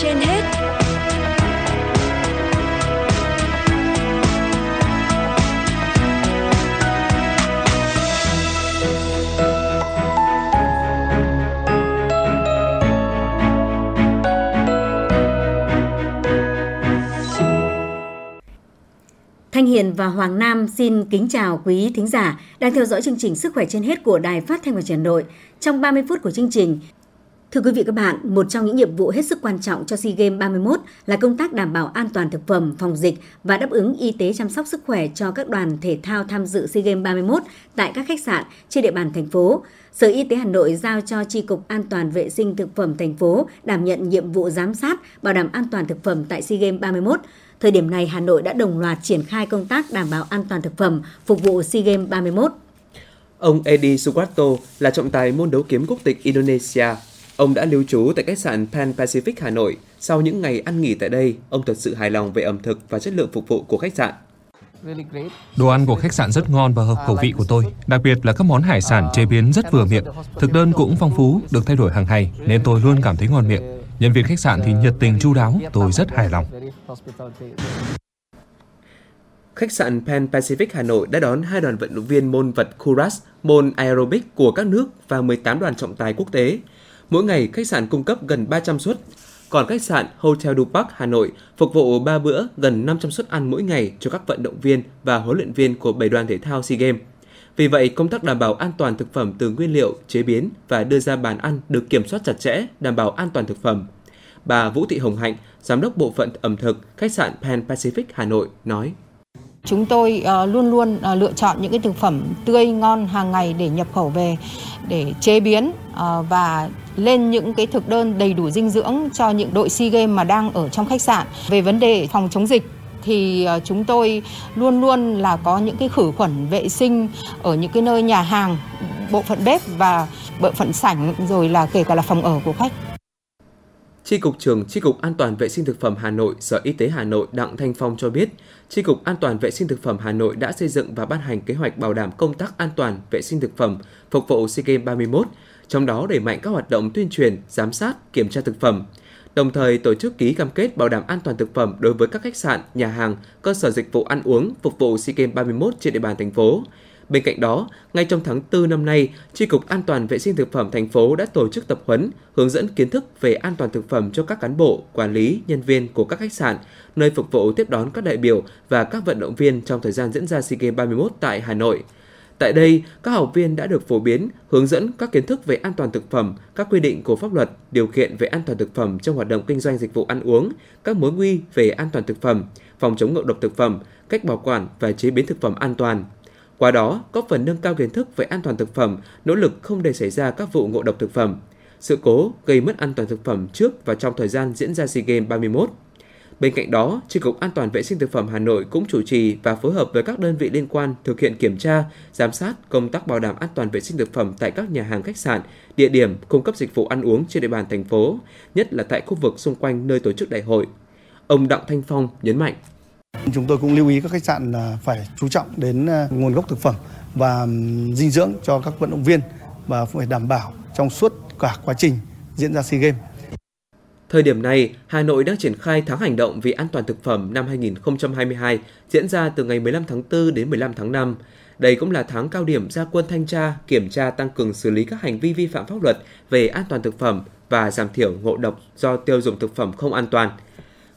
trên hết. Thanh Hiền và Hoàng Nam xin kính chào quý thính giả đang theo dõi chương trình Sức khỏe trên hết của Đài Phát thanh và Truyền hình Hà Nội. Trong 30 phút của chương trình, thưa quý vị các bạn, một trong những nhiệm vụ hết sức quan trọng cho SEA Games 31 là công tác đảm bảo an toàn thực phẩm, phòng dịch và đáp ứng y tế chăm sóc sức khỏe cho các đoàn thể thao tham dự SEA Games 31 tại các khách sạn trên địa bàn thành phố. Sở Y tế Hà Nội giao cho Chi cục An toàn vệ sinh thực phẩm thành phố đảm nhận nhiệm vụ giám sát, bảo đảm an toàn thực phẩm tại SEA Games 31. Thời điểm này, Hà Nội đã đồng loạt triển khai công tác đảm bảo an toàn thực phẩm phục vụ SEA Games 31. Ông Eddie Sugato là trọng tài môn đấu kiếm quốc tịch Indonesia. Ông đã lưu trú tại khách sạn Pan Pacific Hà Nội. Sau những ngày ăn nghỉ tại đây, ông thật sự hài lòng về ẩm thực và chất lượng phục vụ của khách sạn. Đồ ăn của khách sạn rất ngon và hợp khẩu vị của tôi, đặc biệt là các món hải sản chế biến rất vừa miệng. Thực đơn cũng phong phú, được thay đổi hàng ngày, nên tôi luôn cảm thấy ngon miệng. Nhân viên khách sạn thì nhiệt tình chu đáo, tôi rất hài lòng. Khách sạn Pan Pacific Hà Nội đã đón 2 đoàn vận động viên môn vật Kurash, môn aerobic của các nước và 18 đoàn trọng tài quốc tế. Mỗi ngày, khách sạn cung cấp gần 300 suất, còn khách sạn Hotel Du Park Hà Nội phục vụ 3 bữa gần 500 suất ăn mỗi ngày cho các vận động viên và huấn luyện viên của 7 đoàn thể thao SEA Games. Vì vậy, công tác đảm bảo an toàn thực phẩm từ nguyên liệu, chế biến và đưa ra bàn ăn được kiểm soát chặt chẽ, đảm bảo an toàn thực phẩm. Bà Vũ Thị Hồng Hạnh, Giám đốc Bộ phận Ẩm thực, khách sạn Pan Pacific Hà Nội nói. Chúng tôi luôn luôn lựa chọn những cái thực phẩm tươi, ngon hàng ngày để nhập khẩu về, để chế biến và lên những cái thực đơn đầy đủ dinh dưỡng cho những đội SEA Games mà đang ở trong khách sạn. Về vấn đề phòng chống dịch thì chúng tôi luôn luôn là có những cái khử khuẩn vệ sinh ở những cái nơi nhà hàng, bộ phận bếp và bộ phận sảnh, rồi là kể cả là phòng ở của khách. Chi cục trưởng Chi cục An toàn vệ sinh thực phẩm Hà Nội, Sở Y tế Hà Nội Đặng Thanh Phong cho biết, Chi cục An toàn vệ sinh thực phẩm Hà Nội đã xây dựng và ban hành kế hoạch bảo đảm công tác an toàn vệ sinh thực phẩm phục vụ SEA Games 31, trong đó đẩy mạnh các hoạt động tuyên truyền, giám sát, kiểm tra thực phẩm. Đồng thời tổ chức ký cam kết bảo đảm an toàn thực phẩm đối với các khách sạn, nhà hàng, cơ sở dịch vụ ăn uống phục vụ SEA Games 31 trên địa bàn thành phố. Bên cạnh đó, ngay trong tháng 4 năm nay, Chi cục An toàn vệ sinh thực phẩm thành phố đã tổ chức tập huấn, hướng dẫn kiến thức về an toàn thực phẩm cho các cán bộ, quản lý, nhân viên của các khách sạn, nơi phục vụ tiếp đón các đại biểu và các vận động viên trong thời gian diễn ra SEA Games 31 tại Hà Nội. Tại đây, các học viên đã được phổ biến, hướng dẫn các kiến thức về an toàn thực phẩm, các quy định của pháp luật, điều kiện về an toàn thực phẩm trong hoạt động kinh doanh dịch vụ ăn uống, các mối nguy về an toàn thực phẩm, phòng chống ngộ độc thực phẩm, cách bảo quản và chế biến thực phẩm an toàn. Qua đó, góp phần nâng cao kiến thức về an toàn thực phẩm, nỗ lực không để xảy ra các vụ ngộ độc thực phẩm, sự cố gây mất an toàn thực phẩm trước và trong thời gian diễn ra SEA Games 31. Bên cạnh đó, Chi cục An toàn vệ sinh thực phẩm Hà Nội cũng chủ trì và phối hợp với các đơn vị liên quan thực hiện kiểm tra, giám sát công tác bảo đảm an toàn vệ sinh thực phẩm tại các nhà hàng khách sạn, địa điểm cung cấp dịch vụ ăn uống trên địa bàn thành phố, nhất là tại khu vực xung quanh nơi tổ chức đại hội. Ông Đặng Thanh Phong nhấn mạnh. Chúng tôi cũng lưu ý các khách sạn phải chú trọng đến nguồn gốc thực phẩm và dinh dưỡng cho các vận động viên và phải đảm bảo trong suốt cả quá trình diễn ra SEA Games. Thời điểm này, Hà Nội đang triển khai tháng hành động vì an toàn thực phẩm năm 2022 diễn ra từ ngày 15 tháng 4 đến 15 tháng 5. Đây cũng là tháng cao điểm ra quân thanh tra, kiểm tra tăng cường xử lý các hành vi vi phạm pháp luật về an toàn thực phẩm và giảm thiểu ngộ độc do tiêu dùng thực phẩm không an toàn.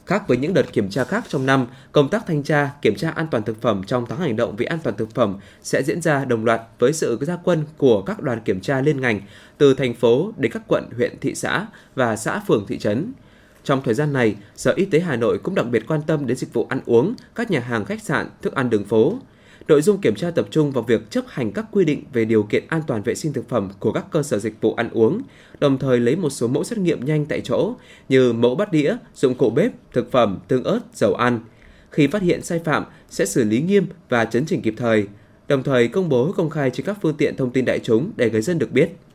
Khác với những đợt kiểm tra khác trong năm, công tác thanh tra, kiểm tra an toàn thực phẩm trong tháng hành động vì an toàn thực phẩm sẽ diễn ra đồng loạt với sự ra quân của các đoàn kiểm tra liên ngành từ thành phố đến các quận, huyện, thị xã và xã phường thị trấn. Trong thời gian này, Sở Y tế Hà Nội cũng đặc biệt quan tâm đến dịch vụ ăn uống, các nhà hàng khách sạn, thức ăn đường phố. Nội dung kiểm tra tập trung vào việc chấp hành các quy định về điều kiện an toàn vệ sinh thực phẩm của các cơ sở dịch vụ ăn uống, đồng thời lấy một số mẫu xét nghiệm nhanh tại chỗ như mẫu bát đĩa, dụng cụ bếp, thực phẩm, tương ớt, dầu ăn. Khi phát hiện sai phạm, sẽ xử lý nghiêm và chấn chỉnh kịp thời, đồng thời công bố công khai trên các phương tiện thông tin đại chúng để người dân được biết.